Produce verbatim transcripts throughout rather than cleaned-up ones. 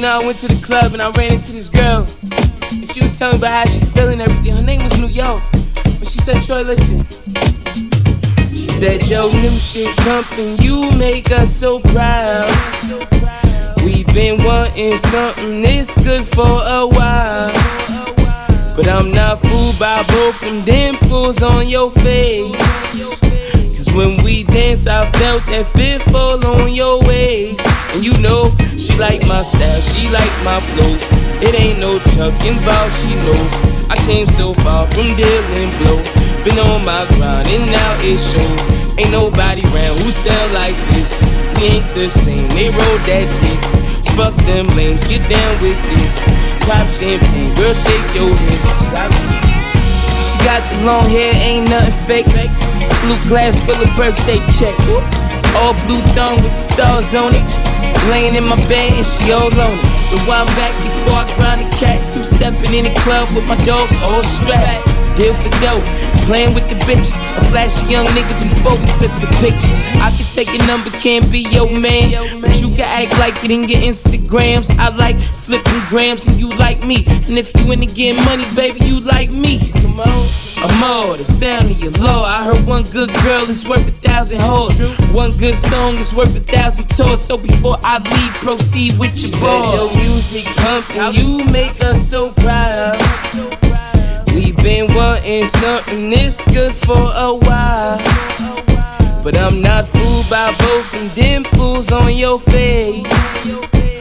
You know, I went to the club and I ran into this girl, and she was telling me about how she feeling everything. Her name was New York, but she said, "Troy, listen." She said, "Yo, new shit pumping, you make us so proud. We've been wanting something that's good for a while, but I'm not fooled by both them dimples on your face. When we dance, I felt that fit fall on your waist. And you know, she like my style, she like my flows. It ain't no chuck involved, she knows I came so far from dealing blow. Been on my grind and now it shows. Ain't nobody round who sound like this. We ain't the same, they rolled that dick. Fuck them lames, get down with this. Pop champagne, girl, shake your hips." She got the long hair, ain't nothing fake. Blue glass full of birthday check, all blue thumb with the stars on it. Laying in my bed and she all on it. But while I'm back before I grind a cat, two-stepping in the club with my dogs all strapped. Deal for dough, playing with the bitches. A flashy young nigga before we took the pictures. I can take a number, can't be your man, but you can act like it in your Instagrams. I like flipping grams and you like me, and if you into getting money, baby, you like me. Come on. Amor, the sound of your law. I heard one good girl is worth a thousand whores. One good song is worth a thousand tours. So before I leave, proceed with your ball. She said, "Your music pumping, you make us so proud. We've been wanting something that's good for a while, but I'm not fooled by both them dimples on your face.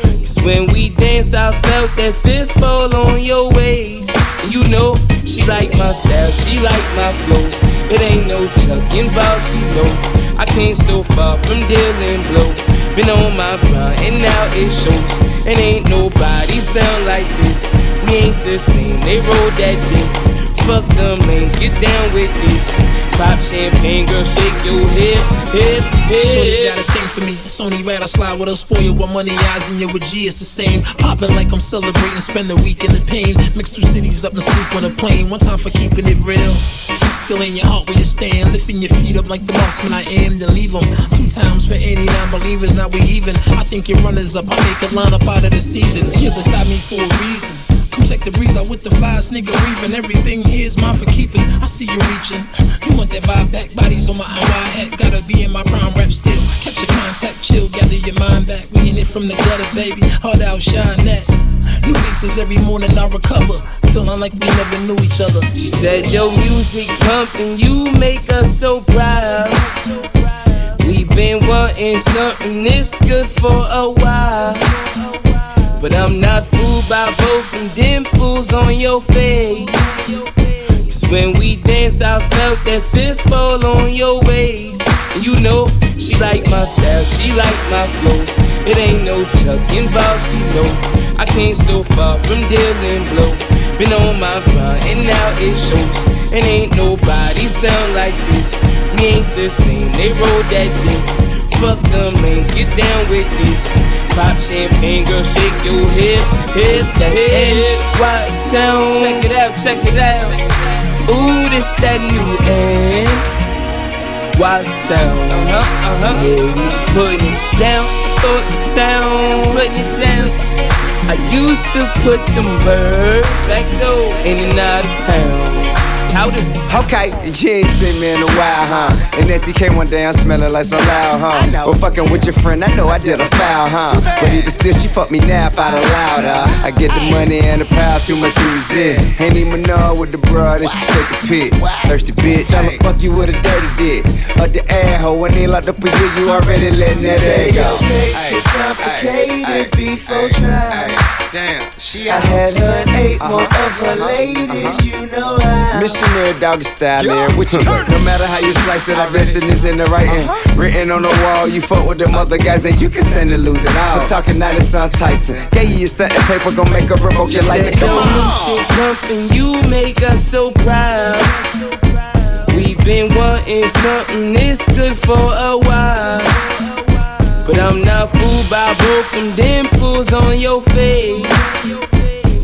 Cause when we dance, I felt that fit fall on your waist. And you know, she like my style, she like my flows. It ain't no chuck involved, she know I came so far from dealing blow. Been on my grind and now it shows. And ain't nobody sound like this. We ain't the same, they rolled that dick. Fuck them lames, get down with this. Pop champagne, girl, shake your hips, hips, hips. Sure you got a thing for me, it's only right I slide with a spoil with money eyes and your with G, it's the same. Poppin' like I'm celebrating, spend a week in the pain. Mix two cities up and sleep on a plane. One time for keeping it real, still in your heart where you stand. Lifting your feet up like the marksman I am, then leave them. Two times for any non-believers, now we even. I think your runners up, I make a line up out of the seasons. You're beside me for a reason. Come check the breeze, I with the flies, nigga weaving. Everything here's mine for keeping, I see you reaching. You want that vibe back, bodies on my I Y hat. Gotta be in my prime rap still. Catch your contact, chill, gather your mind back. We in it from the gutter, baby, hard outshine that. New faces every morning I recover, feeling like we never knew each other. She said, "Your music pumping, you make us so proud. We've been wanting something that's good for a while, but I'm not fooled by both them dimples on your face. Cause when we dance, I felt that fit fall on your waist. And you know, she like my style, she like my flows. It ain't no chuck involved, she know I came so far from dealing blow. Been on my grind and now it shows. And ain't nobody sound like this. We ain't the same, they rolled that dick. Fuck them lanes, get down with this. Pop champagne, girl, shake your hips. Hips, the hips, N Y sound. Check it out, check it out. Ooh, this that new N Y sound. Uh-huh, uh-huh. Yeah, me putting it down for the town. Putting it down. I used to put them birds back though in and out of town. Okay, you ain't seen me in a while, huh? And that T K one day I'm smelling like so loud, huh? I know. Well, fucking with your friend, I know I did a foul, huh? But even still, she fucked me now if I'd allowed her. I get the money and the power to my two's in. Ain't even know with the bra, then she take a pic. Thirsty bitch, I'ma fuck you with a dirty dick. Up the ad hoe, I need locked up for you, you already letting that egg go. Too complicated before try. Damn, she I had her and eight uh-huh. more of her ladies, uh-huh. you know how. Missionary doggy style, man, what you no matter how you slice it, I guess it is in the writing. Uh-huh. Written on the wall, you fuck with them other guys and you can stand to lose it all. I'm talking now to Son Tyson. Gay you stunting paper, gon' make her revoke your license. Come on. Shit pumping, you make us so proud. We've been wanting something that's good for a while. But I'm not fooled by both them dimples on your face.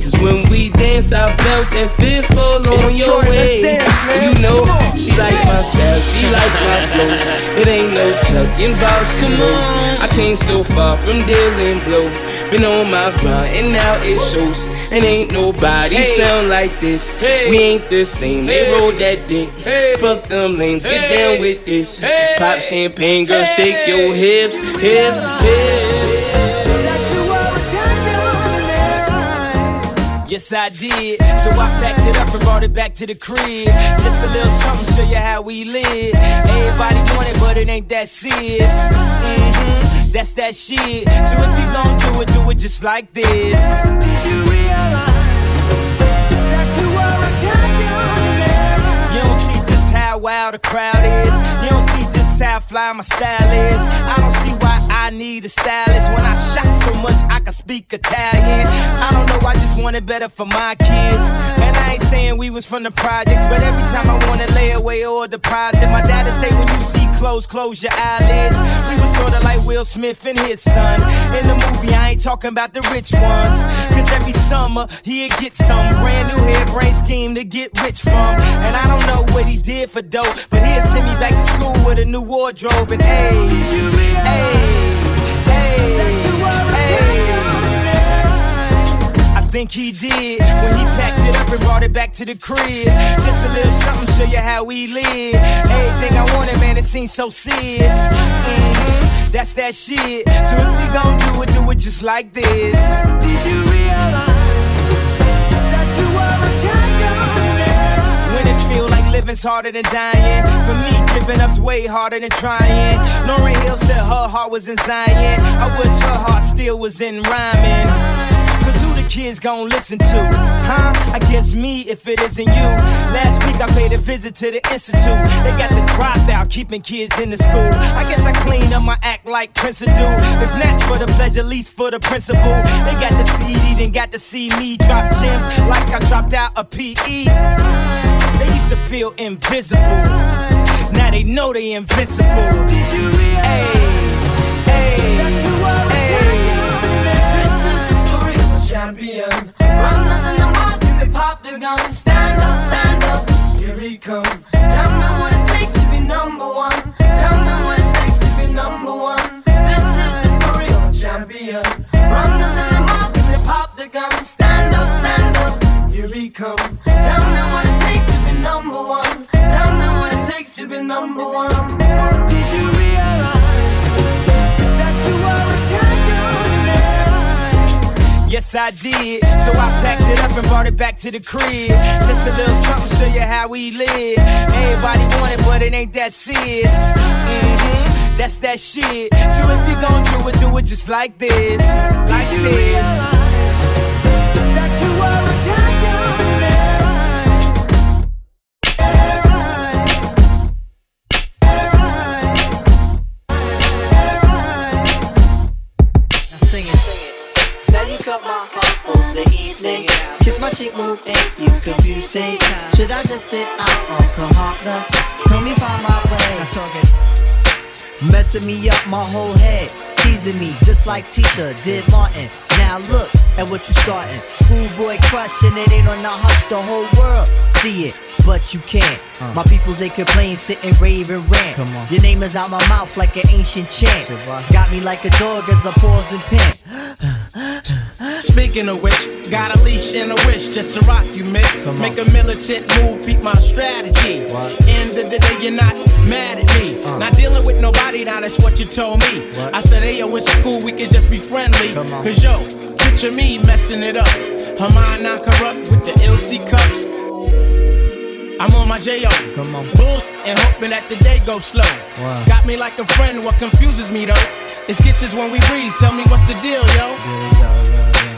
Cause when we dance, I felt that fit fall on your waist. You know, she like my style, she like my flows. It ain't no chuck involved, come on. I came so far from dealing blow. Been on my grind and now it shows. And ain't nobody hey. sound like this. Hey. We ain't the same. Hey. They roll that dick. Hey. Fuck them lames. Hey. Get down with this. Hey. Pop champagne, girl, hey. shake your hips, hips, hips. Yes, I did. So I packed it up and brought it back to the crib. Just a little something, show you how we live. Everybody doing it, but it ain't that serious. Mm-hmm. That's that shit. So if you gon' do it, do it just like this. Did you realize that you are a champion? You don't see just how wild the crowd is. You don't see just how fly my style is. I don't see why I need a stylist when I shop so much I can speak Italian. I don't know, I just want it better for my kids. And I ain't saying we was from the projects, but every time I want to lay away or deposit, my dad'd say when you see clothes, close your eyelids. We was sorta like Will Smith and his son. In the movie, I ain't talking about the rich ones. Cause every summer, he'd get some brand new harebrained scheme to get rich from. And I don't know what he did for dope, but he'd send me back to school with a new wardrobe. And ayy, ayy. I think he did when he packed it up and brought it back to the crib. Just a little something, show you how we live. Everything I wanted, man, it seems so serious. Mm-hmm. That's that shit. So if we gon' do it, do it just like this. Did you realize that you were a champion? When it feel like living's harder than dying, for me, giving up's way harder than trying. Lauryn Hill said her heart was in Zion. I wish her heart still was in rhyming. Kids gon' listen to, huh? I guess me if it isn't you. Last week I paid a visit to the institute. They got the dropout, keeping kids in the school. I guess I clean up my act like Prince do. If not for the pleasure, least for the principal. They got the C D, then got to see me drop gems like I dropped out a P E. They used to feel invisible, now they know they invincible. Ayy. Champion, runners in the walk and they pop the gun. Stand up, stand up, here he comes. Tell me what it takes to be number one. Tell me what it takes to be number one. This is the story of a champion. Runners in the walk and they pop the gun. Stand up, stand up, here he comes. Tell me what it takes to be number one. Tell me what it takes to be number one. Did you realize that you were a champion? Yes, I did. So I packed it up and brought it back to the crib. Just a little something, show you how we live. Everybody want it, but it ain't that serious. Mm-hmm. That's that shit. So if you gon' do it, do it just like this. Like this. That you are a champion. Now sing it. Cut my heart for the evening. Kiss my cheek, move it, you confusing. Should I just sit out or come harder? Tell me find my way. I'm talking. Messing me up my whole head, teasing me just like Tita did Martin. Now look at what you starting. Schoolboy crushing it, ain't on the hush. The whole world see it, but you can't. Uh. My peoples, they complain, sit and rave and rant. Come on. Your name is out my mouth like an ancient chant. Sure, got me like a dog as I pause and pant. Speaking of which, got a leash and a wish just to rock you, miss. Make a militant move, beat my strategy. What? End of the day, you're not mad at me. Uh. Not dealing with nobody, now that's what you told me. What? I said, hey, yo, it's cool, we can just be friendly. Cause yo, picture me messing it up. Her mind not corrupt with the L C cups. I'm on my J O. Come on. Bull and hoping that the day goes slow. Wow. Got me like a friend, what confuses me though is kisses when we breathe. Tell me what's the deal, yo. Yeah, yo, yo.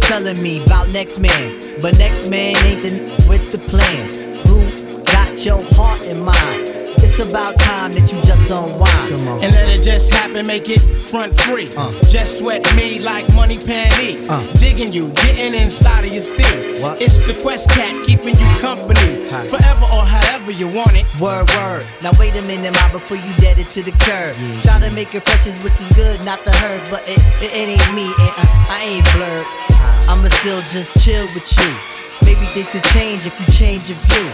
Telling me about next man, but next man ain't the n- with the plans. Who got your heart in mind? It's It's about time that you just unwind and let it just happen. Make it front free. Uh. Just sweat me like money panty. Uh. Digging you, getting inside of your steel. What? It's the Quest Cat keeping you company Hi. Forever or however you want it. Word word. Now wait a minute, ma, before you dead it to the curb. Yeah. Try to make impressions, which is good, not the hurt, but it it, it ain't me and I, I ain't blurred. I'ma still just chill with you. Maybe things could change if you change your view.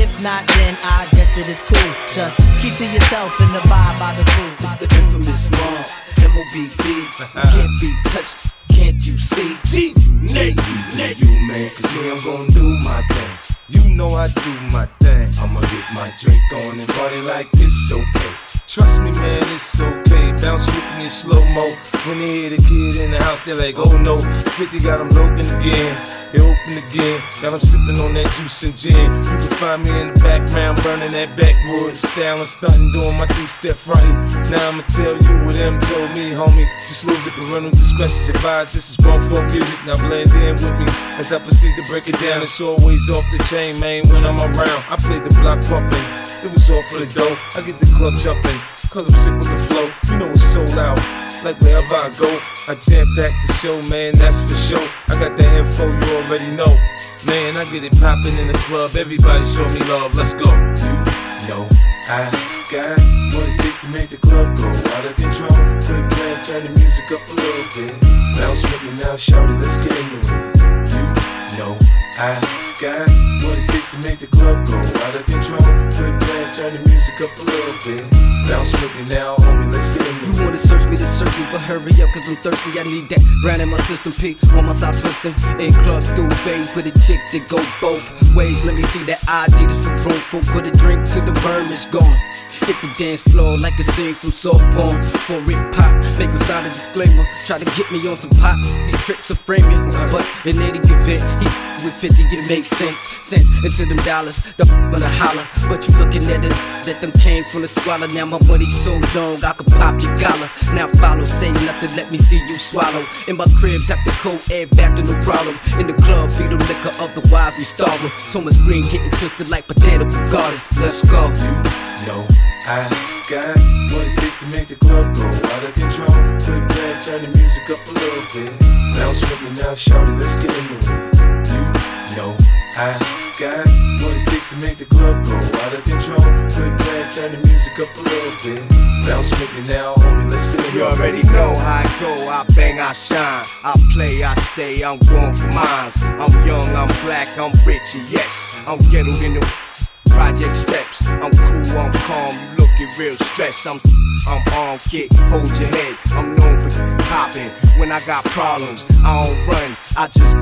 If not, then I guess it is cool. Just keep to yourself and the vibe by the fool. It's the infamous mom, M O B B. You can't be touched, can't you see? G, Nate, Nate, you man, cause me, I'm gon' do my thing. You know I do my thing. I'ma get my drink on and party like it's okay. Trust me, man, it's okay. Bounce with me in slow-mo. When they hear the kid in the house, they're like, oh no. fifty got them broken again. They open again. Got them sipping on that juice and gin. You can find me in the background, burning that backwood. Styling, stunting, doing my two-step frontin'. Now I'ma tell you what them told me, homie. Just lose it, parental discretion's advised. This is grown-folk music, now blend in with me. As I proceed to break it down, it's always off the chain, man. When I'm around, I play the block pumping. It was all for the dough, I get the club jumping, cause I'm sick with the flow, you know it's so loud, like wherever I go, I jam back the show, man, that's for sure, I got that info, you already know, man, I get it poppin' in the club, everybody show me love, let's go, you know, I got what it takes to make the club go out of control, quit playing, turn the music up a little bit, bounce with me now, shout it, let's get into it, you know, I got what it takes to make the club go out of control. Quit playing, turn the music up a little bit. Bounce with me now, homie, let's get in. You wanna search me to search me, but hurry up, cause I'm thirsty. I need that brown in my system, peak on my side twisting. In club duvet with a chick that go both ways. Let me see that I D, this for grown folk. Put a drink till the burn is gone. Hit the dance floor like a scene from soft porn. For it pop, make him sign a disclaimer. Try to get me on some pop, these tricks are framing. But in any event, he with fifty, it makes sense. Sense into them dollars, the f*** on a holler. But you looking at it, that them came from the swallow. Now my money's so long, I could pop your collar. Now follow, say nothing, let me see you swallow. In my crib, tap the cold air back to no problem. In the club, feed them liquor, otherwise we starving. So much green getting twisted like potato garden. Let's go. You know I got what it takes to make the club go out of control. Quit playing, turn the music up a little bit. Bounce with me now, shout it, let's get into it. You know I got what it takes to make the club go out of control. Quit playing, turn the music up a little bit. Bounce with me now, homie, let's get into it. You already know how I go, I bang, I shine. I play, I stay, I'm going for mines. I'm young, I'm black, I'm rich, yes. I'm ghettoed in the project steps. I'm cool, I'm calm, you looking real stressed. I'm I'm on kick, hold your head. I'm known for popping. When I got problems, I don't run, I just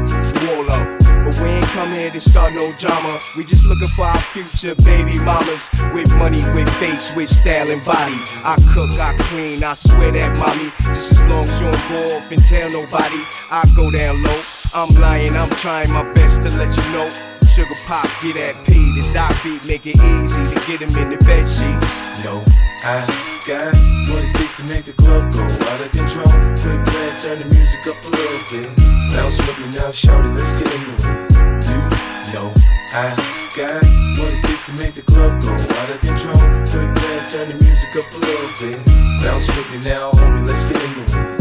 wall up. But we ain't come here to start no drama. We just looking for our future baby mamas. With money, with face, with style and body. I cook, I clean, I swear that mommy. Just as long as you don't go off and tell nobody, I go down low. I'm lying, I'm trying my best to let you know. Sugar pop, get that P, the doc beat, make it easy to get him in the bed sheets. No, I got what it takes to make the club go out of control. Quit playing, turn the music up a little bit. Bounce with me now, shout it, let's get into it. You know I got what it takes to make the club go out of control. Quit playing, turn the music up a little bit. Bounce with me now, homie, let's get into it.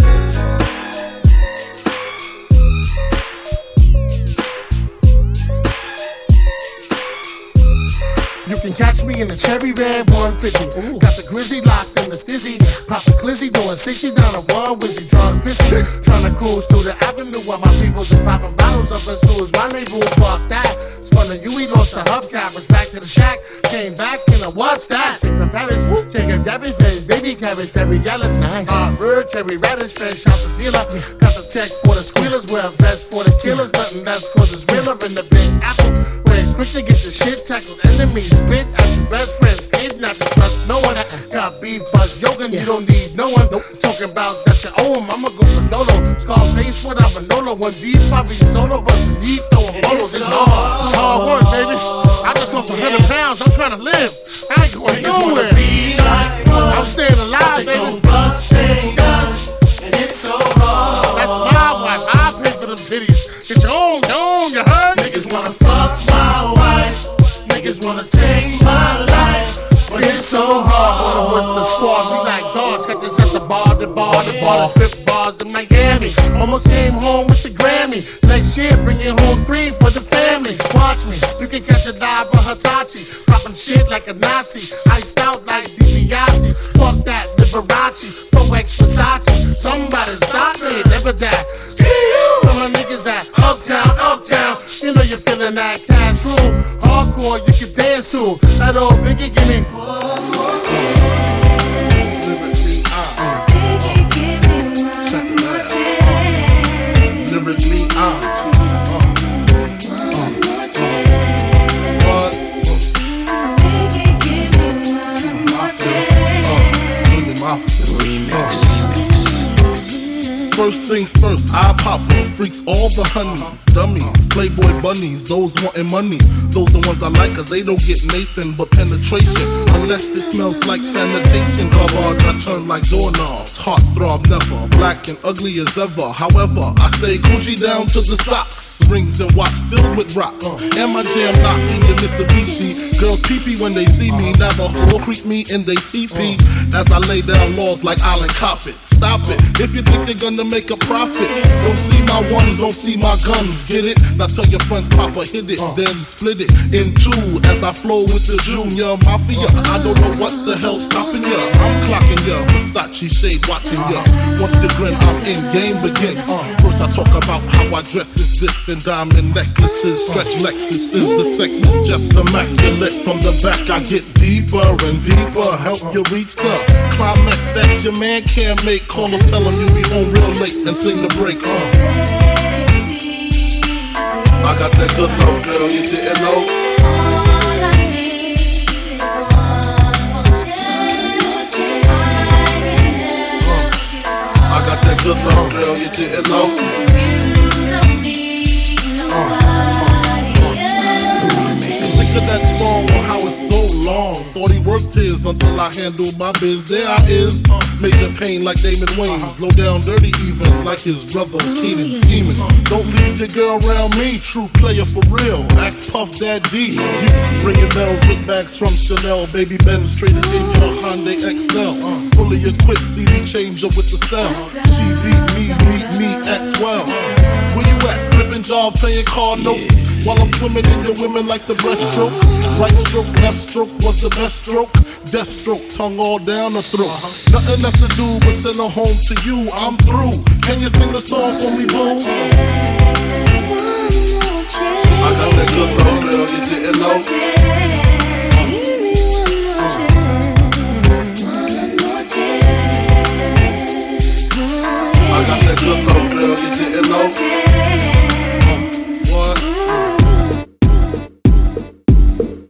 You can catch me in the cherry red one fifty. Ooh. Got the grizzly locked in the stizzy. Pop the glizzy doing sixty down a one wizzy. Drunk pissy, tryna cruise through the avenue while my people's just popping bottles up and sues. Rendezvous, fuck that. Spun a U E, lost the hubcap, was back to the shack. Came back and I watched that. Straight from Paris, whoop, taking cabbage, baby, baby cabbage, very yellows. Nice. Hot bird, cherry radish, fresh out the dealer. Got the check for the squealers, wear a vest for the killers. Nothing else causes real up in the Big Apple. Quick to get the shit tackled, enemies spit at your best friends, kid, not to trust no one. Got beef, buzz, yoga, yeah. You don't need no one. Nope. Talking about that you owe him, I'ma go for Dolo. Scarface with Avenolo, one deep, I be solo, but some deep, throwing bottles. It's hard, it's hard work, baby. I just lost yeah. one hundred pounds, I'm trying to live. I ain't going nowhere. Like I'm staying alive, baby. Don't bust their guns, and it's so hard. That's my wife, I pay for them titties. Get your own dome, you heard? Niggas wanna fuck my wife, niggas wanna take my life, But it's so hard with the squad. We like guards, catches at the bar, the bar, the bar, the strip bars in Miami. Almost came home with the Grammy. Next year, bringing home three for the family. Watch me, you can catch a dive for Hitachi. Popping shit like a Nazi, iced out like DiBiase. Fuck that, Liberace, four X Versace. Somebody stop me, never that. Where my niggas at? Uptown, uptown. You know you're feeling that cash rule. Hardcore, you can dance to. That old Biggie, give me one more chance. First things first, I pop with freaks, all the honeys, dummies, playboy bunnies, those wanting money. Those the ones I like, cause they don't get Nathan but penetration, unless it smells like sanitation. Garbage, I turn like doorknobs, heartthrob never, black and ugly as ever. However, I stay Gucci down to the socks, rings and watch filled with rocks, and my jam knocking the Mitsubishi. Girls pee-pee when they see me, Navajo creep me in they teepee, as I lay down laws like Island Coppet. Stop it, if you think they're gonna make a profit. Don't see my ones, don't see my guns, get it? Now tell your friends, Papa hit it, uh. then split it in two as I flow with the Junior Mafia. I don't know what the hell's stopping ya. I'm clocking ya, Versace shade watching ya. Once the grin, I'm in game begin. Uh. First I talk about how I dress is this and diamond necklaces, stretch Lexus is the sex is just immaculate. From the back I get deeper and deeper, help you reach the climax that your man can't make. Call him, tell him you be home real late and sing the break. Uh. I got that good love, girl, you didn't know. All I need is one more chance, I can help you. I got that good love, girl, you didn't know. You don't need nobody else. Just think of that song, how it's so long. Thought he worked his until I handled my biz. There I is. Major pain like Damon Wayans, low down dirty even like his brother Keenan scheming. Don't leave your girl around me, true player for real. Ask Puff Daddy. Ringing bells with bags from Chanel, baby Benz traded in your Hyundai X L. Uh, fully equipped C D changer with the cell. She beat me, beat me at twelve. Where you at? Gripping job, playing card notes. While I'm swimming in your women like the breaststroke. Right stroke, left stroke was the best stroke. Death stroke, tongue all down the throat. Nothing left to do but send her home to you. I'm through. Can you sing the song for me, boo? I got that good love, girl, you didn't know. I got that good love, girl, you didn't know.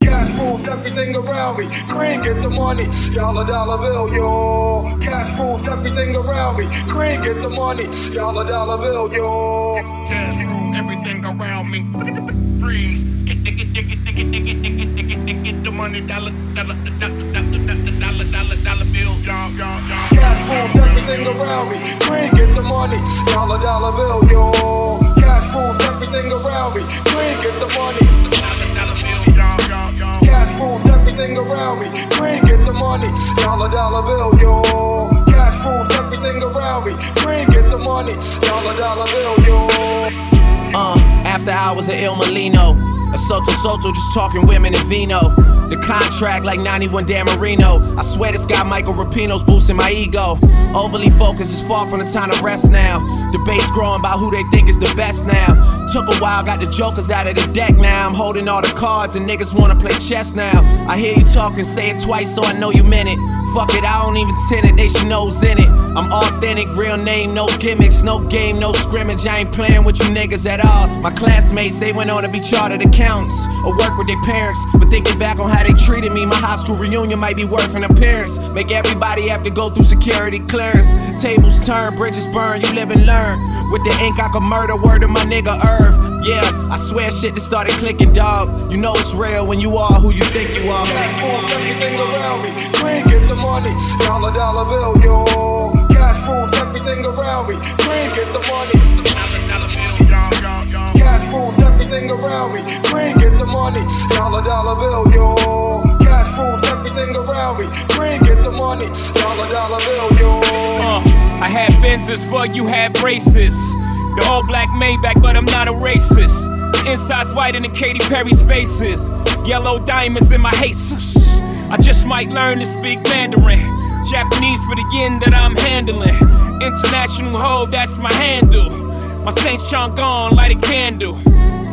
Cash rules everything around me. Green, get the money. Y'all a dollar bill, yo. Cash rules everything around me. Green, get the money. Y'all a dollar bill, yo. Cash rules everything around me. Green, get the get the get the get the get the get the get the get the money. Dollar dollar dollar dollar dollar bill, y'all y'all y'all. Cash rules everything around me. Green, get the money. Y'all a dollar bill, yo. Cash rules everything around me. Green, get the money. Cash rules everything around me. Green, get the money. Dollar, dollar bill, yo. Cash rules everything around me. Green, get the money. Dollar, dollar bill, yo. Uh, after hours at Il Molino. A Soto Soto just talking women and vino. The contract like ninety-one Dan Marino. I swear this guy Michael Rapino's boosting my ego. Overly focused, it's far from the time to rest now. Debates growing about who they think is the best now. Took a while, got the jokers out of the deck now. I'm holding all the cards and niggas wanna play chess now. I hear you talking, say it twice so I know you meant it. Fuck it, I don't even tend it, they should know's in it. I'm authentic, real name, no gimmicks, no game, no scrimmage. I ain't playing with you niggas at all. My classmates, they went on to be chartered accountants or work with their parents. But thinking back on how they treated me, my high school reunion might be worth an appearance. Make everybody have to go through security clearance. Tables turn, bridges burn, you live and learn. With the ink I could murder, word of my nigga Irv. Yeah, I swear shit that started clicking, dog. You know it's real when you are who you think you are. Cash rules everything around me. Green, get the money. Dollar, dollar bill, yo. Cash rules everything around me. Green, get the money. Dollar, dollar bill, yo. Cash rules everything around me. Green, get the money. Dollar, dollar bill, yo. Cash rules everything around me. Ferrari, drink at the money, dollar, dollar bill, yo. Uh, I had Benzes, for you had braces. The all black Maybach, but I'm not a racist. Inside's white and in Katy Perry's faces. Yellow diamonds in my Jesus. I just might learn to speak Mandarin. Japanese for the yen that I'm handling. International ho, that's my handle. My Saints Chang'an light a candle.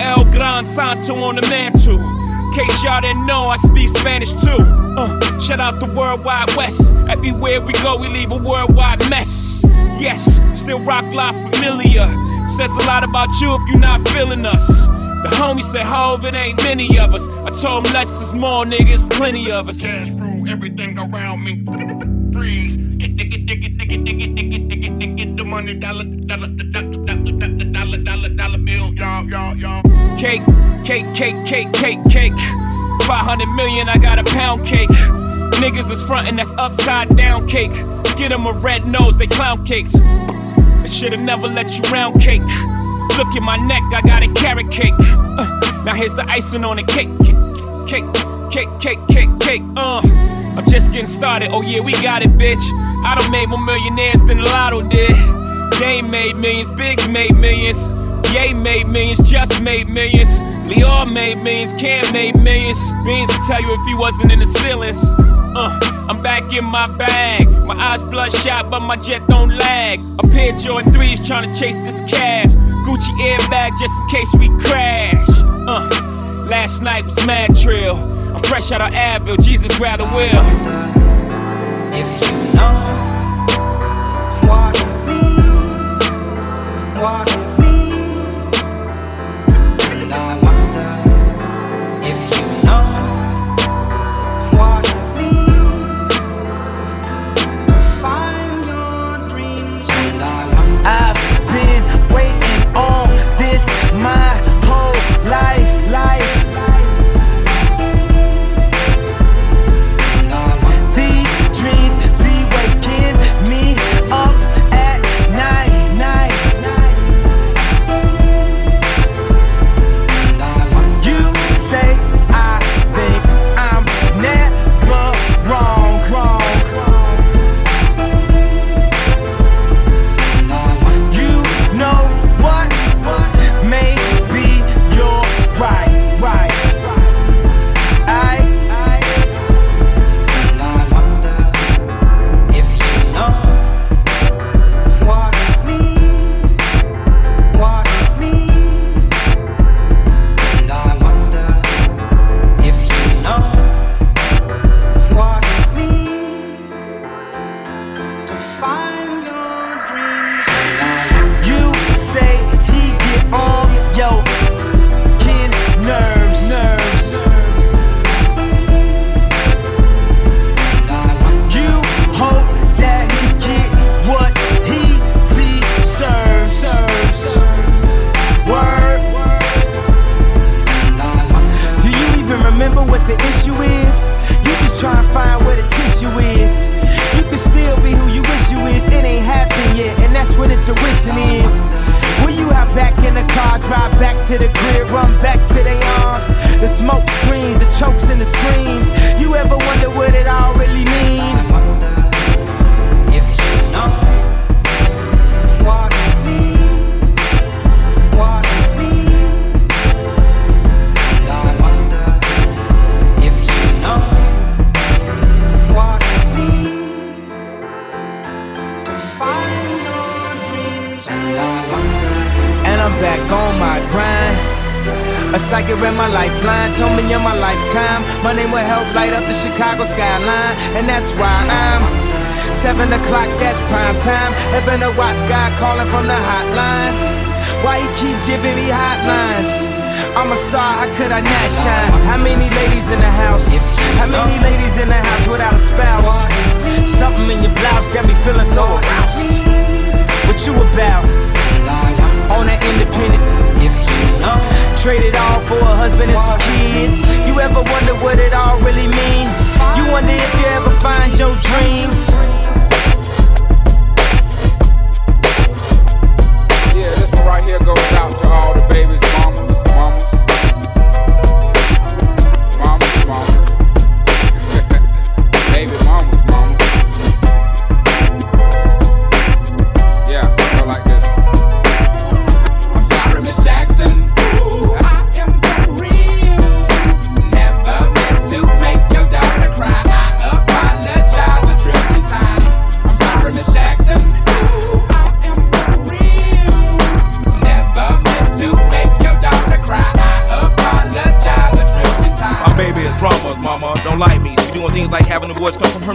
El Gran Santo on the mantle. In case y'all didn't know, I speak Spanish too. Uh, shout out the World Wide West. Everywhere we go, we leave a worldwide mess. Yes, still rock life familiar. Says a lot about you if you're not feeling us. The homie said, hov, it ain't many of us. I told him less is more, niggas, plenty of us. Yes, everything around me freeze. Get, get, get, get, get, get, get, get, get, get, get the money, dollar, dollar, dollar, dollar, dollar, dollar, dollar bill, y'all, y'all, y'all. Cake, cake, cake, cake, cake, cake. five hundred million, I got a pound cake. Niggas is frontin', that's upside down cake. Get them a red nose, they clown cakes. They should've never let you round cake. Look at my neck, I got a carrot cake. Uh, now here's the icing on the cake. Cake, cake, cake, cake, cake, cake. Uh, I'm just getting started, oh yeah, we got it, bitch. I done made more millionaires than Lotto did. They made millions, Biggs made millions. Ye made millions, Just made millions. Leor made millions, Cam made millions. Beans will tell you if he wasn't in his feelings. Uh, I'm back in my bag. My eyes bloodshot, but my jet don't lag. A pair of Jordan threes trying to chase this cash. Gucci airbag just in case we crash. Uh, last night was mad trill. I'm fresh out of Advil, Jesus grabbed the wheel. If you know what it be, what it be. And I wonder if you know what it be. To find your dreams. And I wonder. I've been waiting all this my whole life, life. These dreams be waking me up at night, night. You say I think I'm never wrong, wrong. You know. Maybe you're right, right. I, I, and I wonder if you know what it means, what it means. And I wonder if you know what it means to find your dreams. And you say. On your kin nerves, nerves. You hope that he get what he deserves. Word. Do you even remember what the issue is? You just try and find where the tissue is. You can still be who you wish you is. It ain't happened yet, and that's where the tuition is. Will you hop back in the car, drive back to the crib, run back to their arms? The smoke screens, the chokes and the screams. You ever wonder what it all really mean? I wonder if you know what it means, what it means. And I wonder if you know what it means to find your dreams. And I wonder. I'm back on my grind. A psychic read my lifeline, told me in my lifetime my name will help light up the Chicago skyline. And that's why I'm seven o'clock, that's prime time. Heaven to watch God calling from the hotlines. Why he keep giving me hotlines? I'm a star, how could I not shine? How many ladies in the house? How many ladies in the house without a spouse? Something in your blouse got me feeling so aroused. What you about? On an independent, if you know, trade it all for a husband and some kids. You ever wonder what it all really mean? You wonder if you ever find your dreams. Yeah, this one right here goes out to all the babies, mamas, mamas, mamas. dramas, mama don't like me. She doing things like having the boys come from her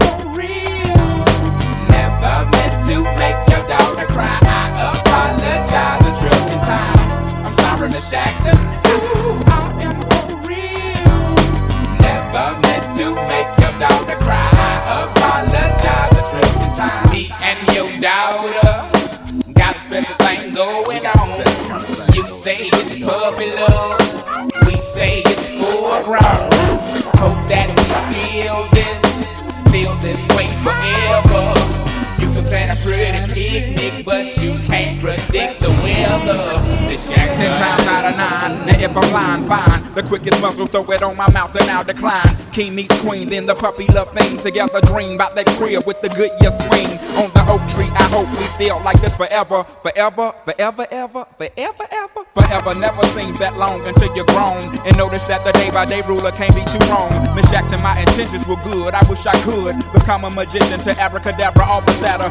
for real. Never meant to make your daughter cry. I apologize a trillion times. I'm sorry, Miss Jackson. Ooh, I am for real. Never meant to make your daughter cry. I apologize a trillion times. Me and your daughter got a special thing going on. You say it's puppy love. We say it's foreground. Hope that we feel this, feel this way forever. You can plan a pretty picnic, but you can't predict the weather. Miss Jackson, times out of nine. Now if I'm lying, fine. The quickest muzzle, throw it on my mouth and I'll decline. King meets queen, then the puppy love thing. Together dream about that crib with the Goodyear swing. On the oak tree, I hope we feel like this forever. Forever, forever, ever, forever, ever. Forever never seems that long until you're grown. And notice that the day by day ruler can't be too wrong. Miss Jackson, my intentions were good. I wish I could become a magician to abracadabra, all beside her.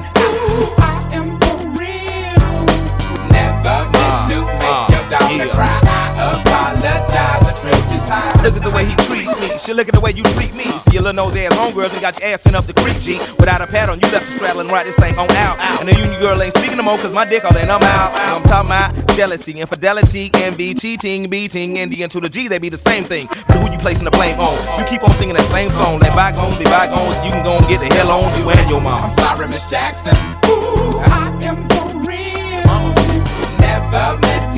Ooh, I am for real. Never meant to make your daughter cry. I apologize a trillion times. Look at the way he treats me. She look at the way you treat me. See your little nose ass homegirls and got your ass sent up the creek, G. Without a pad on, you left to straddle and ride this thing on out. And the union girl ain't speaking no more, cause my dick all in, I'm out. I'm talking about jealousy, infidelity, envy, cheating, beating, and the N to the G, they be the same thing. But who you placing the blame on? You keep on singing that same song. Let bygones be bygones, you can go and get the hell on you and your mom. I'm sorry, Miss Jackson. Ooh, I am for real. Mama. Never meant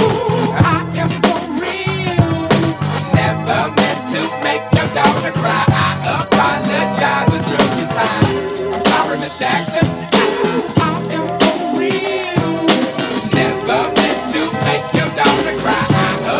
Ooh, I am for real. Never meant to make your daughter cry. I apologize a trillion times. I'm sorry, Miss Jackson. Ooh, I am for real. Never meant to make your daughter cry. I apologize.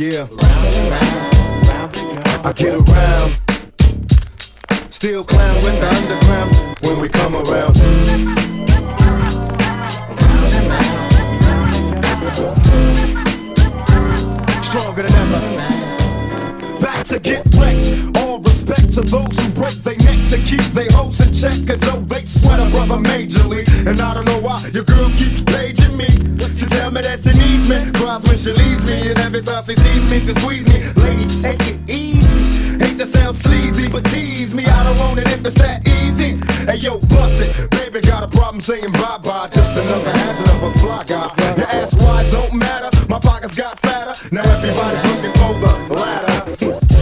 yeah. I get around, still clown with the underground when we come around. Stronger than ever, back to get wrecked. All respect to those who break their neck to keep their hoes in check, cause though they sweat a brother majorly. And I don't know why your girl keeps paging me. She tell me that she needs me, cries when she leaves me, and every time she sees me, she squeeze me. Lady, take it easy. Hate to sound sleazy, but tease me. I don't want it if it's that easy. Hey yo, bust it, baby, got a problem saying bye-bye. Just another hazard of a fly guy. Your ass wide don't matter, my pockets got fatter. Now everybody's looking for the ladder.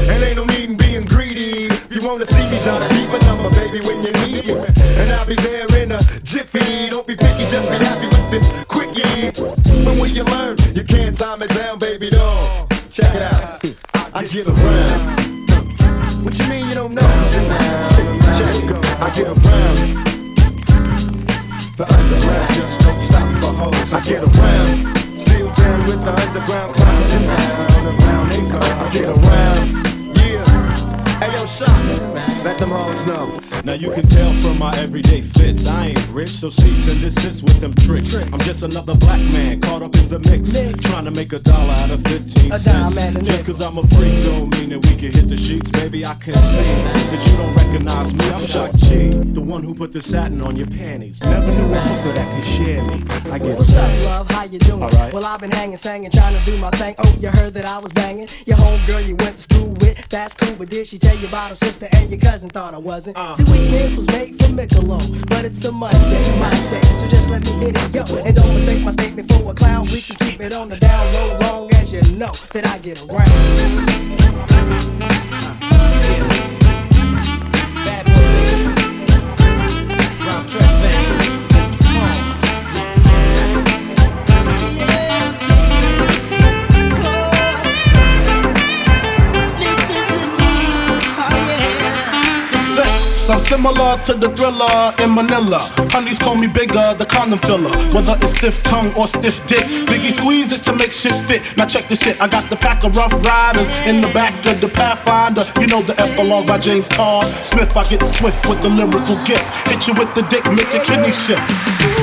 And ain't no need in being greedy. If you wanna see me, try to keep a number, baby, when you need it. And I'll be there in a jiffy. Don't be picky, just be happy with this quickie. But when you learn, you can't time it down, baby doll. Check it out, I get around. What you mean you don't know? Check it out, I get around. The underground just don't stop for hoes. I get around, still down with the underground clown. I get around, yeah. Hey yo, shot, let them hoes know. Now you can tell from my everyday fits I ain't rich, so cease and desist with them tricks. I'm just another black man caught up in the mix, trying to make a dollar out of fifteen cents. Just cause I'm a freak don't mean that we can hit the sheets. Baby, I can see that you don't recognize me. I'm Shock G, the one who put the satin on your panties. Never knew a hooker that could share me. I get What's up, love? How you doing? Right. Well, I've been hanging, singing, trying to do my thing. Oh, you heard that I was banging your homegirl you went to school with. That's cool, but did she tell you about her sister and your cousin? Thought I wasn't. Uh. See, weekend was made for Michelob, but it's a Monday, my day, so just let me hit it, yo. And don't mistake my statement for a clown. We can keep it on the down low, long as you know that I get around. Uh, yeah. Bad boy, baby. Ralph Tress, baby. Make it small. Listen. I'm similar to the thriller in Manila. Honeys call me bigger, the condom filler. Whether it's stiff tongue or stiff dick, Biggie squeeze it to make shit fit. Now check this shit, I got the pack of Rough Riders in the back of the Pathfinder. You know the epilogue by James Todd Smith. I get swift with the lyrical gift. Hit you with the dick, make your kidney shift.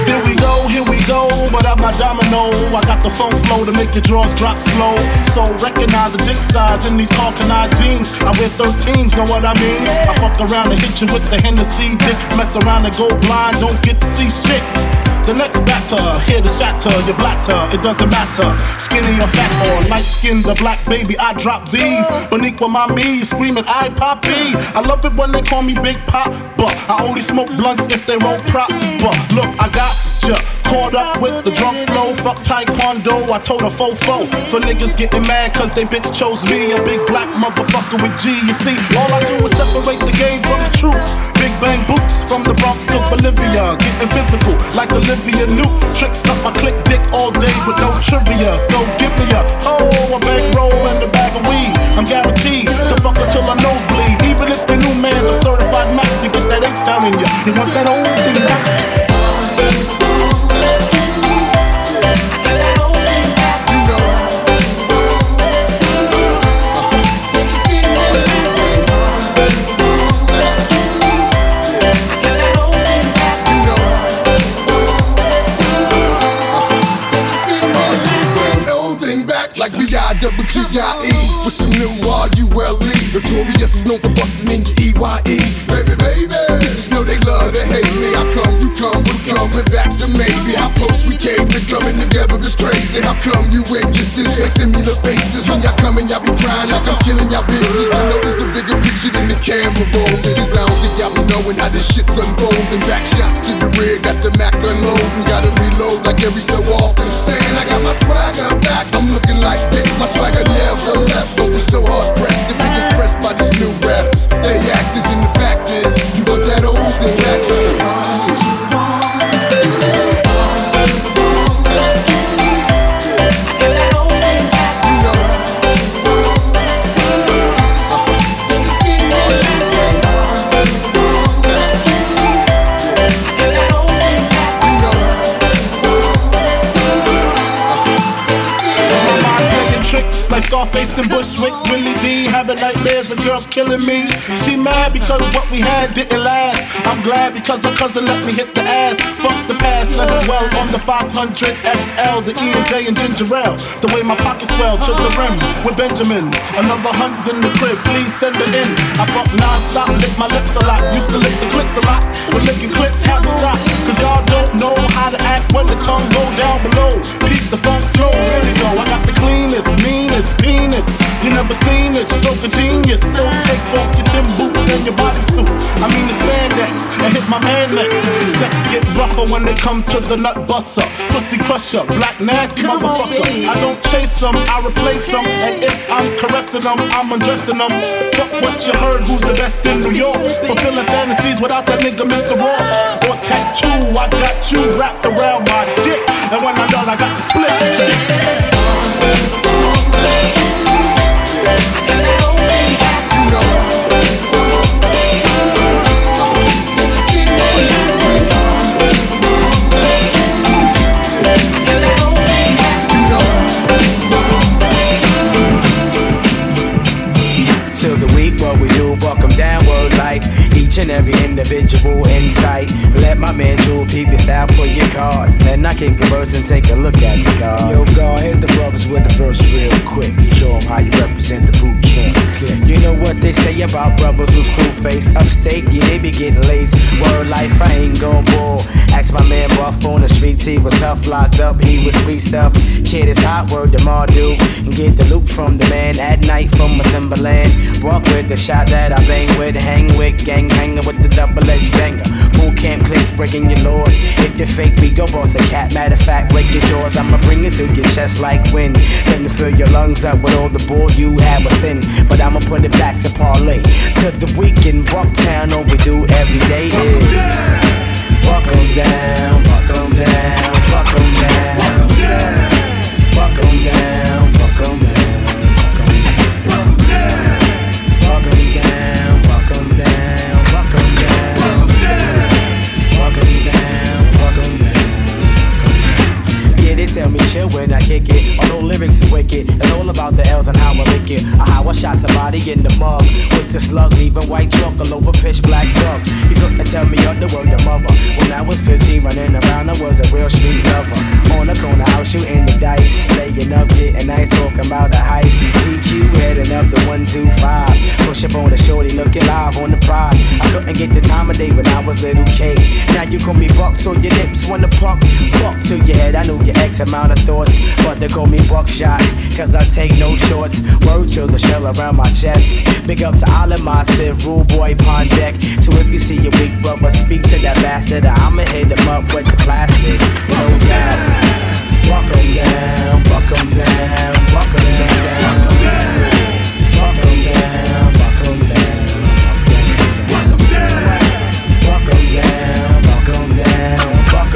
Here we go, here we go, but I'm not domino. I got the phone flow to make your drawers drop slow. So recognize the dick size in these Arcanine jeans. I wear thirteens, know what I mean? I fuck around and hit you with the Hennessy dick, mess around and go blind, don't get to see shit. The next batter, here to shatter your blatter, it doesn't matter. Skinny or fat or light skin, the black baby, I drop these. Boniqua mommy screaming, I poppy. I love it when they call me Big Pop, but I only smoke blunts if they roll prop. But look, I got ya caught up with the drunk flow. Fuck taekwondo, I told a fofo. For niggas getting mad cause they bitch chose me, a big black motherfucker with G. You see, all I do is separate the game from the truth. Big bang boots from the Bronx to Bolivia, getting physical like Olivia Newt. Tricks up my click dick all day with no trivia. So give me a oh, a bankroll and a bag of weed. I'm guaranteed to fuck until I nosebleed. Even if the new man's a certified knock, you get that H down in ya. You want that old thing back? G I E with some new R U L E. Notorious is known for bustin' in your E Y E. Baby, baby, bitches know they love to hate me. I come, you come, we come, and that's a maybe. How close we came to coming together is crazy. How come you witnesses make similar faces? When y'all coming, y'all be crying like I'm killing y'all bitches. I know there's a bigger picture than the camera roll, because I don't think y'all be knowing how this shit's unfolding. Back shots to the rear, got the Mac unloading. Gotta reload like every so often. Saying I got my swagger back, I'm looking like this. My swagger never left, but we so hard pressed to be impressed by these new rappers. They actors, and the fact is, you want that old thing back. like Scarface and Bushwick, Willie Dean. Having nightmares of girls killing me. She mad because what we had didn't last. I'm glad because her cousin let me hit the ass. Fuck the past, let's dwell on the five hundred S L, the E and J and ginger ale. The way my pockets swell to the rim with Benjamins. Another hun's in the crib, please send it in. I fuck non-stop, lick my lips a lot. Used to lick the clits a lot, but licking clits has to stop. Cause y'all don't know how to act when the tongue go down below. Keep the funk flow, really though. I got the cleanest, meanest penis. You never seen this, stroke of genius. So take off your tin boots and your bodysuit. I mean the spandex, and hit my man next. Sex get rougher when they come to the nut buster. Pussy crusher, black nasty motherfucker. I don't chase them, I replace them. And if I'm caressing them, I'm undressing them. Fuck what you heard, who's the best in New York? Fulfilling fantasies without that nigga Mister Raw. Or tattoo, I got you wrapped around my dick. And when I done, I got the split and every individual insight. Let my man Jewel peep your style for your card. Then I can converse and take a look at the card. Yo, God, hit the brothers with the verse real quick. Show them how you represent the boot camp. You know what they say about brothers who's crew face. Upstate, yeah, they be getting laced. Word life, I ain't gon' bore. Ask my man Buff on the streets, he was tough, locked up, he was sweet stuff. Kid is hot, word to Mardu. And get the loot from the man at night from a Timberland. Walk with the shot that I bang with, hang with, gang hang with the double-edged banger. Boot camp clicks breaking your laws. If you're fake, we go boss a cat. Matter of fact, break your jaws. I'ma bring it to your chest like wind. Then to fill your lungs up with all the bull you have within. But I'ma put it back to parlay. To the weekend, Bucktown, all we do every day is buck 'em down, buck 'em down, buck 'em down, buck 'em down, buck 'em down. Tell me chill when I kick it. All those lyrics is wicked. It's all about the L's and how I lick it. Or how I shot somebody in the mug with the slug, leaving white chalk all over pitch black drug. You couldn't tell me you're the word of mother. When I was fifteen running around, I was a real street lover. On the corner, I was shooting the dice, laying up, getting nice, talking about the heist. G Q heading up the one two five. Push up on the shorty, looking live on the prize. I couldn't get the time of day when I was little K. Now you call me Buck, so your lips wanna punk. Fuck to your head, I knew your ex. Amount of thoughts, but they call me Buckshot, cause I take no shorts. Word to the shell around my chest. Big up to all of my Sid, Rude Boy, Pond Deck. So if you see your weak brother, speak to that bastard. I'ma hit him up with the plastic. No doubt. Buck 'em down, buck 'em down, buck 'em down, buck 'em down, buck 'em down, buck 'em down, buck 'em down, buck 'em down, buck 'em down, buck 'em down,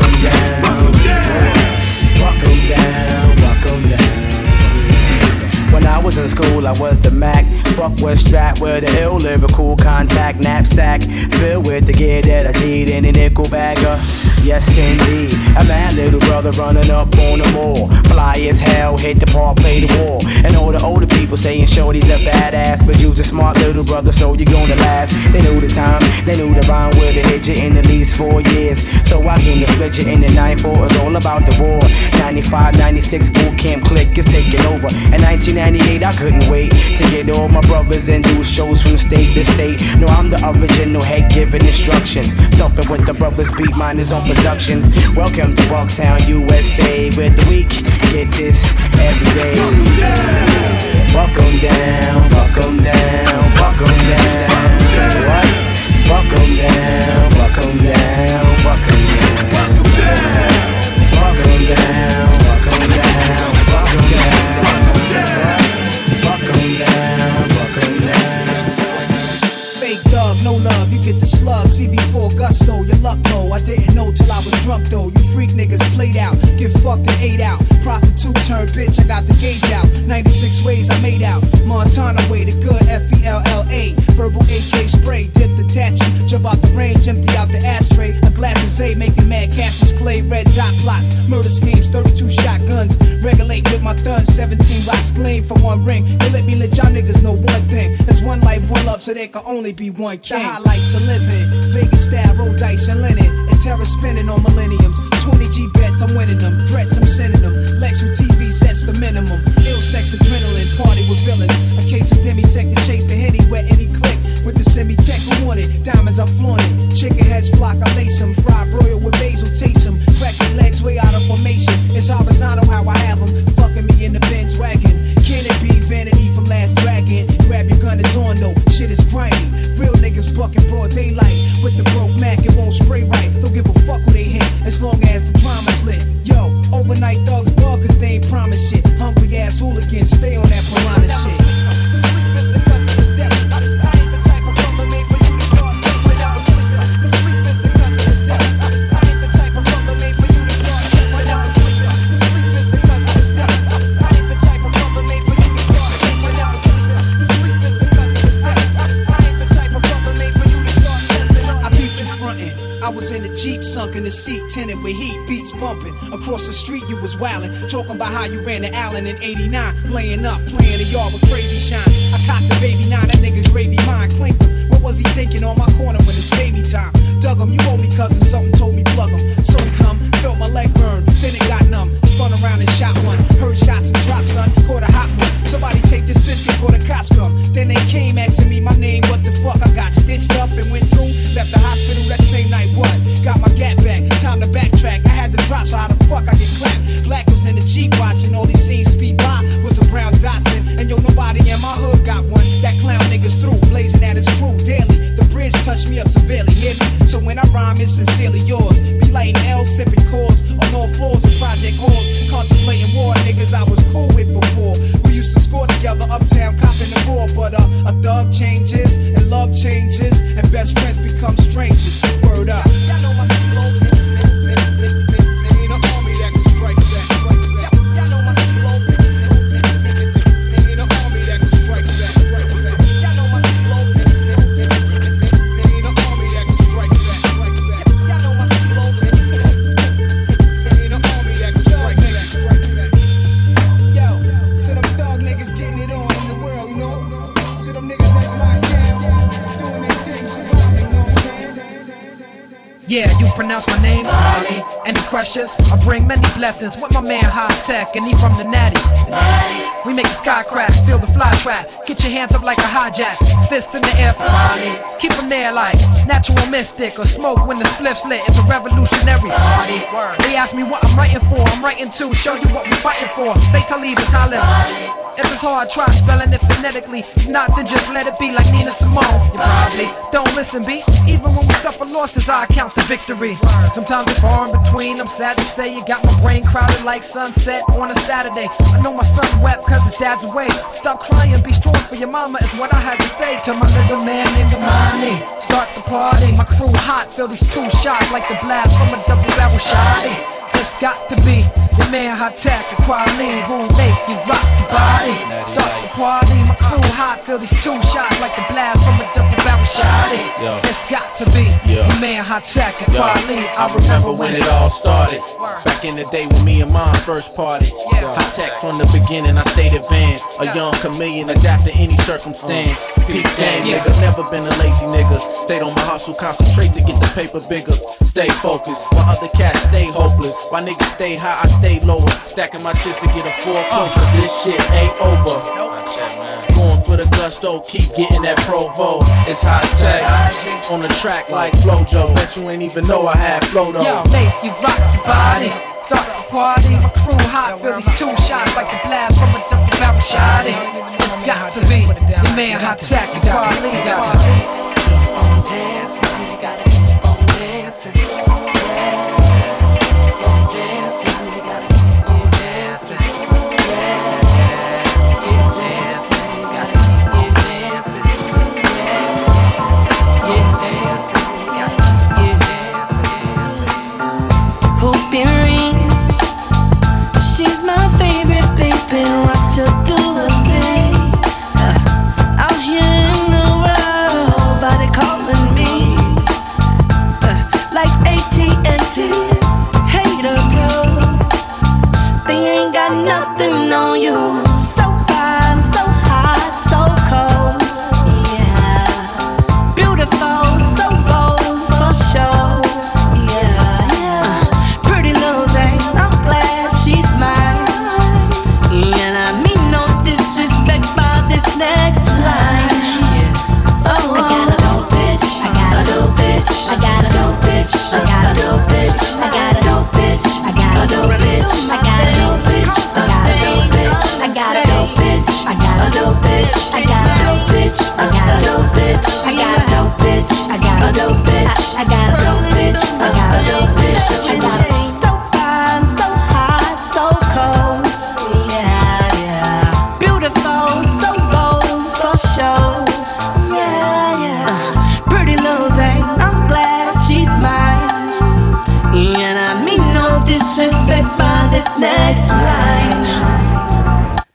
buck 'em down. When I was in school, I was the Mac. Buck was strapped with an ill lyrical contact knapsack, filled with the gear that I G'd in a nickel bagger. Yes, indeed. A mad little brother running up on the wall. Fly as hell, hit the ball, play the wall. And all the older people saying shorty's a badass, but you's a smart little brother, so you're gonna last. They knew the time, they knew the rhyme where to hit you in at least four years. So I came to split you in the nine four. It's all about the war. ninety-five, ninety-six, boot camp click is taking over. In nineteen ninety-eight, I couldn't wait to get all my brothers and do shows from state to state. No, I'm the original head giving instructions. Thumping with the brothers, beat miners on Productions. Welcome to Bucktown, U S A, where the week get this every day. Buck 'em down, buck 'em down, buck 'em down. What? Buck 'em down, buck 'em down, buck 'em down. Buck 'em down, buck 'em down, buck 'em down. Buck 'em down, buck 'em down. Fake dog, no love, you get the slug. C B four gusto, your luck low. I didn't know till I was drunk though. You freak niggas played out, get fucked and ate out. Prostitute turned bitch, I got the gauge out. ninety-six ways I made out. Montana way, the good F E L L A. Verbal A K spray, dip the detach you. Jump out the range, empty out the ashtray. A glass of Zay, making mad Cassius Clay. Red dot plots, murder schemes, thirty-two shotguns. Regulate with my thun, seventeen rocks gleam for one ring. They let me let y'all niggas know one thing. There's one life, one love, so there can only be one king. The highlights of living, Vegas style, roll dice and linen. And terror spinning on millenniums. twenty G bets, I'm winning them. Threats, I'm sending them. Lex with T V sets the minimum. Ill sex, adrenaline, party with villains. A case of demisec to chase the henny where any click. With the semi-tech, I want it. Diamonds, I flaunt it. Chicken heads flock, I lace them. Fried broil with basil, taste them. Cracking legs way out of formation. It's horizontal how I have them. Fucking me in the Benz wagon. Can it be vanity from Last Dragon? Grab your gun, it's on though. Shit is grimy. Real niggas bucking broad daylight. With the broke Mac, it won't spray right. Don't give a fuck who they hit, as long as the drama's lit. Yo, overnight thugs bug, cause they ain't promise shit. Hungry ass hooligans, stay on that piranha shit. Jeep sunk in the seat, tinted with heat, beats bumping. Across the street you was wildin', talking about how you ran to Allen in eighty-nine. Laying up, playing the yard with crazy shine. I cocked the baby nine, that nigga gravy mine, clinked him. What was he thinking on my corner when it's baby time? Dug him, you owe me cousin, something told me plug him. So he come, felt my leg burn, then it got numb. Spun around and shot one, heard shots and drops, son, caught a hot one. Somebody take this biscuit before the cops come. Then they came asking me my name, what the fuck? I got stitched up and went through, left the hospital that same night, what? Got my gap back, time to backtrack. I had to drop, so how the fuck I get clapped? Black was in the Jeep watching, all these scenes speed by was a brown Datsun. And yo, nobody in my hood got one. That clown niggas through, blazing at his crew daily. The bridge touched me up severely, hear me? So when I rhyme, it's sincerely yours. Be lighting L, sipping cores on all floors of project halls. Contemplating war, niggas I was cool with before. We used to score together, uptown, copping the roar. But uh, a thug changes, and love changes, and best friends become strangers. Word up. Yeah, you pronounce my name, Molly. Any questions? I bring many blessings with my man High Tech, and he from the Natty. Molly. We make the sky crack, feel the fly trap. Get your hands up like a hijack, fists in the air, Molly. Keep them there like natural mystic or smoke when the spliff's lit. It's a revolutionary. Molly. They ask me what I'm writing for, I'm writing to show you what we're fighting for. Say Talib and Talib. Molly. If it's hard, try spelling it phonetically. If not, then just let it be like Nina Simone. You probably don't listen, B. Even when we suffer losses, I count the victory. Sometimes it's far in between, I'm sad to say. You got my brain crowded like sunset on a Saturday. I know my son wept cause his dad's away. Stop crying, be strong for your mama is what I had to say to my little man named Imani. Start the party, my crew hot. Feel these two shots like the blast from a double barrel shotty. It's got to be the man High Tech and Quality who make you rock the body. Start the party, my crew hot. Feel these two shots like the blast from a double barrel shotty. It's got to be Yo. the man High Tech and Quality. I remember when it all started. Back in the day when me and mom first parted. High Tech from the beginning, I stayed advanced. A young chameleon, adapt to any circumstance. Peak game, nigga, never been a lazy nigga. Stayed on my hustle, concentrate to get the paper bigger. Stay focused, while other cats stay hopeless. Why niggas stay high, I stay lower. Stacking my chips to get a four culture. This shit ain't over. Going for the gusto, keep getting that Provo. It's High Tech on the track like Flojo. Bet you ain't even know I had flow though. Yo, make you rock your body. Start the party, my crew hot. Feel these two shots like a blast from a double barrel shotty. It's got to be your man High Tech and Quality. Keep on dancing, you gotta keep on dancing. Calling me. nothing on you. So fine, so hot, so cold. Yeah. Beautiful, so bold for sure. Yeah, yeah. Pretty little thing, I'm glad she's mine. And I mean no disrespect by this next line. Yeah. Oh, I got a dope bitch. I got a dope bitch. I got a dope bitch. I got a dope bitch. I got a dope bitch. I got a dope bitch. I got a dope bitch. I got a dope bitch. I got a dope bitch. I got a dope bitch. I got a dope bitch. I got a dope bitch. I got a dope bitch. I got a dope bitch. I got a dope bitch. I got a so fine, so hot, so cold. Yeah, yeah. Beautiful, so bold for show. Yeah, yeah. Pretty little thing, I'm glad she's mine. And I mean no disrespect by this next line.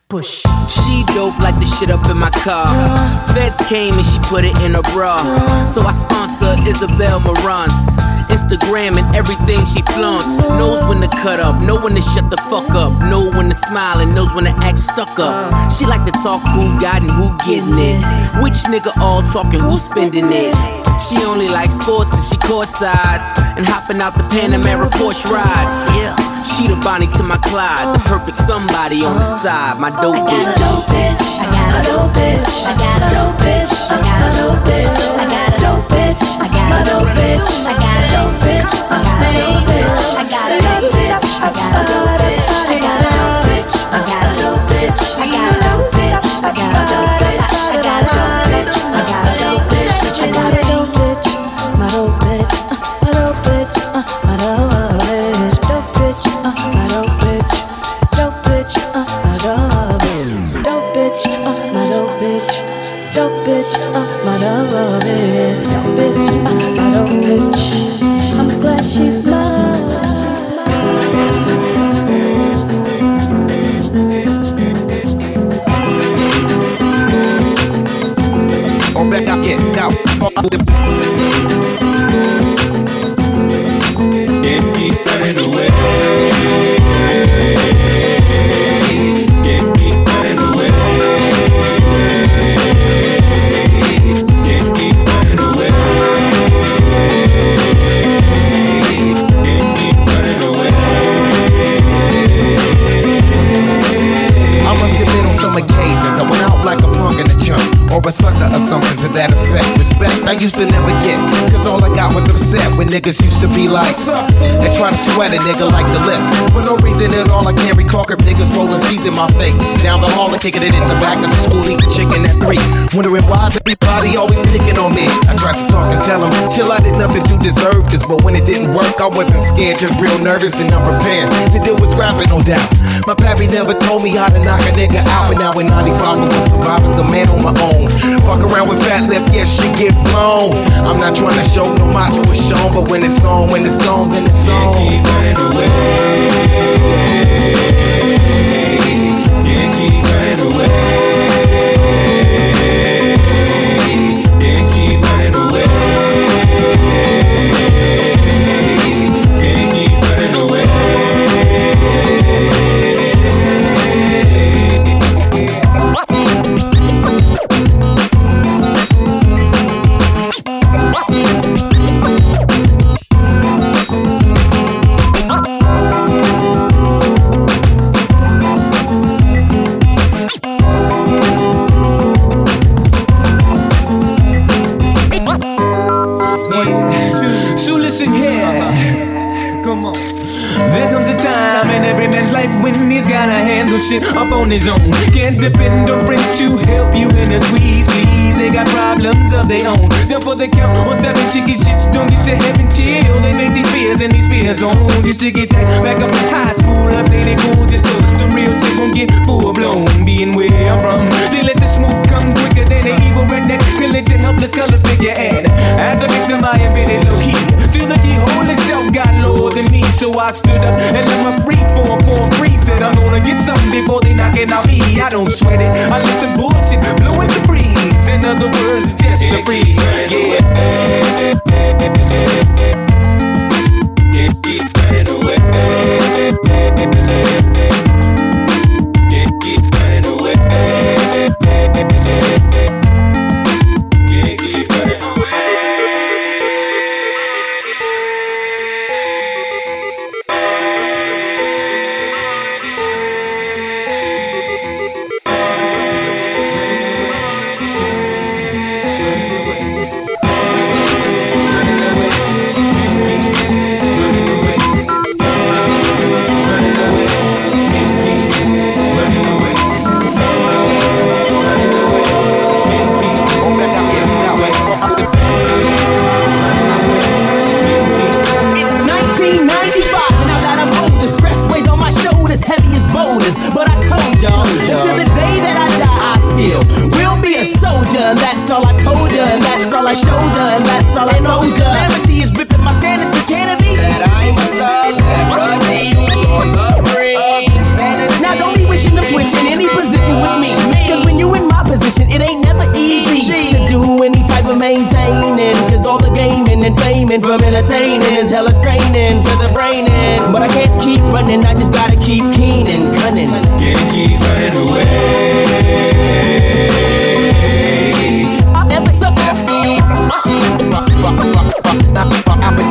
Push. She dope like the shit up in my car. Uh, Feds came and she put it in her bra. Uh, so I sponsor Isabel Marantz. Instagram and everything she flaunts. Uh, knows when to cut up, know when to shut the fuck up. Know when to smile and knows when to act stuck up. Uh, she like to talk who got and who getting it. Which nigga all talking, who spending it. She only likes sports if she courtside. And hopping out the Panamera Porsche ride. Yeah. She the Bonnie to my Clyde, the perfect somebody on the side, my dope bitch. I got a dope bitch, I got a dope bitch, I got a dope bitch, I got a dope bitch, I got a dope bitch, I got a dope bitch, I got a dope bitch, I got a dope bitch, I got a dope bitch, I got a dope bitch, I got a dope bitch, I got a dope bitch, I got a dope bitch, I got a dope bitch, I got a dope bitch, I got a dope bitch, I got a dope bitch, my dope bitch, my dope bitch, my dope. Used to never get, cause all I got was upset when niggas used to be like, sup, and try to sweat a nigga like the lip. For no reason at all, I can't recall crib niggas rolling C's in my face. Down the hall and kicking it in the back of the school, eating chicken at three. Wondering why's everybody always picking on me. I tried to talk and tell them, chill, I did nothing to deserve this. But when it didn't work, I wasn't scared, just real nervous and unprepared to deal with rapping, no doubt. My pappy never told me how to knock a nigga out, but now in ninety-five, I was surviving as a man on my own. Fuck around with fat lip, yeah, shit get blown. I'm not trying to show no macho is shown, but when it's on, when it's on, then it's on. Can't keep running away. Can't keep running away. Can't keep running away. Can't keep running away. Shit up on his own. Can't depend on friends to help you in a squeeze, please. They got problems of their own. Therefore they count on seven chicken shits. Don't get to heaven till they make these fears and these fears on. Just to get tight, back up in high school. I'm playing cool just so some real shit won't get full blown. Being where I'm from, they let the smoke come quicker than an evil redneck. They let the helpless color figure. And as a victim I am in low key. Through the keyhole itself got lower than me. So I stood up and let my free form form free. Said I'm gonna get something before they knockin' out me. I don't sweat it, I let the bullshit blow in the breeze. In other words, just the breeze. Yeah. Can't keep running away. straining from entertaining. It's hella straining to the brain in. But I can't keep running, I just gotta keep keen and cunning. Can't keep running away. I never suck at me. I've been nothing but my own, I've been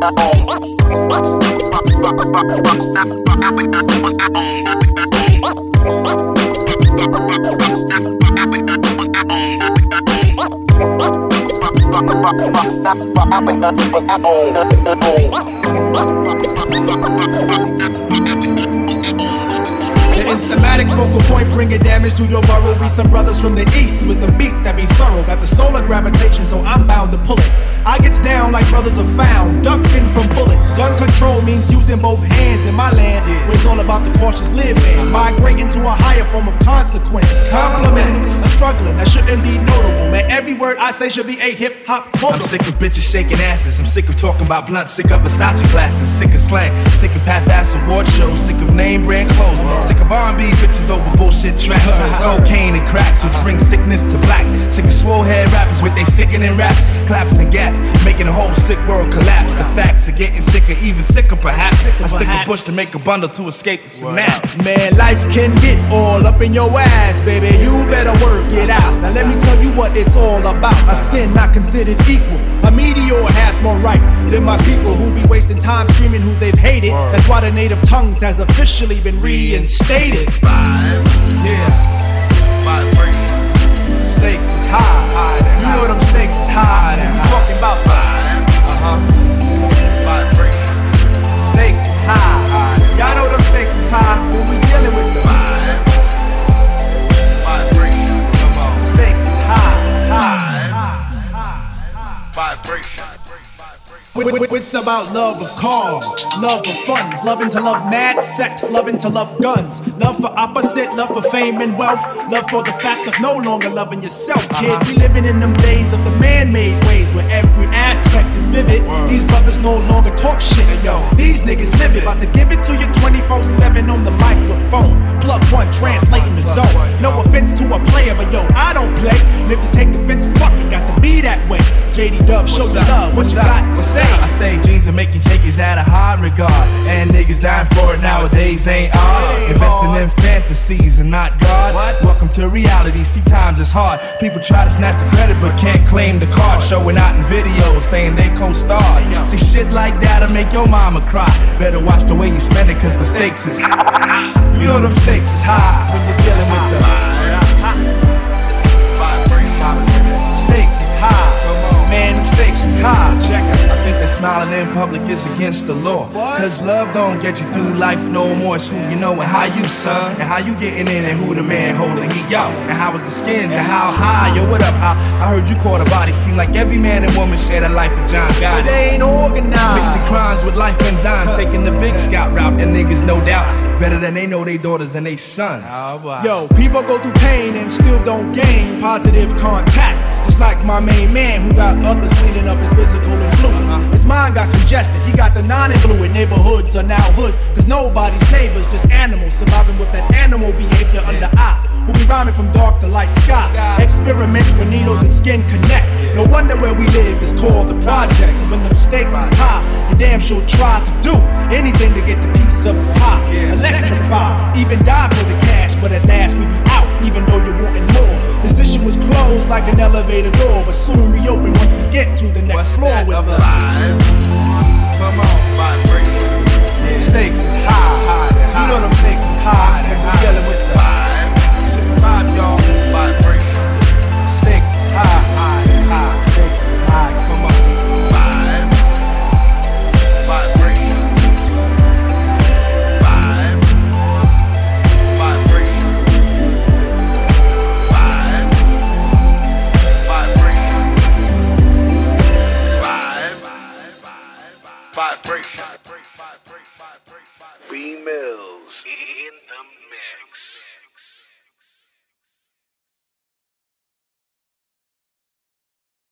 my own. The instamatic focal point bringing damage to your burrow. We some brothers from the east with the beats that be thorough. Got the solar gravitation, so I'm bound to pull it. I gets down like brothers are found, ducking from bullets. Gun control means using both hands in my land, where it's all about the cautious living, migrating to a higher form of consequence. Compliments, I'm struggling, that shouldn't be notable. Man, every word I say should be a hip-hop quote. I'm sick of bitches shaking asses, I'm sick of talking about blunts, sick of Versace glasses, sick of slang, sick of half-ass award shows, sick of name-brand clothes, sick of R and B bitches over bullshit tracks, cocaine and cracks, which brings sickness to black, sick of swole head rappers with they sickening raps, claps and gaps, making the whole sick world collapse. The facts are getting sicker, even sicker perhaps. I stick a push to make a bundle to escape the snap. Man, life can get all up in your ass, baby. You better work it out. Now let me tell you what it's all about. A skin not considered equal. A meteor has more right than my people who be wasting time screaming who they've hated. That's why the native tongues has officially been reinstated. Five, yeah, five breaks. Stakes is high. You know them stakes is high. You talking about five? Uh huh. Five breaks. Stakes is high. Y'all know them stakes is high when we dealing with them. Five. Five breaks. Come on. Stakes is high. High. Vibration. It's about love of calm, love of funds, loving to love mad sex, loving to love guns, love for opposite, love for fame and wealth, love for the fact of no longer loving yourself, kid. We living in them days of the man-made ways where every aspect is vivid. These brothers no longer talk shit, yo. These niggas live it, about to give it to you twenty-four seven on the microphone. Plug one, translating the zone. No offense to a player, but yo, I don't play. And if you take offense, fuck it, got to be that way. J D Dub, show the love. What you got to say? I say jeans and making cake is out of high regard, and niggas dying for it nowadays ain't odd. Investing in fantasies and not God. What? Welcome to reality. See, times is hard. People try to snatch the credit but can't claim the card. Showing out in videos saying they co-starred. See, shit like that'll make your mama cry. Better watch the way you spend it, cause the stakes is high. You know them stakes is high when you're dealing with the stakes is high. Man, them stakes is high. Check it. I think that smiling in public is against the law. Cause love don't get you through life no more. It's who you know and how you, son. And how you getting in and who the man holding he out. And how is the skin and how high. Yo, what up? I, I heard you caught a body. Seem like every man and woman share the life of John God. But they ain't organized. Mixing crimes with life enzymes. Taking the big scout route. And niggas, no doubt, better than they know they daughters and they sons. Oh, wow. Yo, people go through pain and still don't gain positive contact. Just like my main man who got others cleaning up his physical influence. Uh-huh. His mind got congested, he got the non-influent. Neighborhoods are now hoods, cause nobody's neighbors, just animals surviving with that animal behavior yeah. under eye. Who be rhyming from dark to light sky. sky. Experiments where needles and skin connect. Yeah. No wonder where we live is called the projects. And when the stakes is high, you damn sure try to do anything to get the piece of the pie. Yeah. Electrify, even die for the cash, but at last we be out, even though you're wanting more. This issue was closed like an elevator door, but soon reopened once we get to the next What's floor that with us. Come on, vibration. Yeah. Stakes is high, high, high. You know them stakes is high, high, high. Yelling with the vibe, vibe, y'all. Vibration. Stakes is high, high, high. Stakes is high. Come on, vibe, vibration, vibe, vibration. Vibe. five, three, five, three, five, three, five. B Mills in the mix.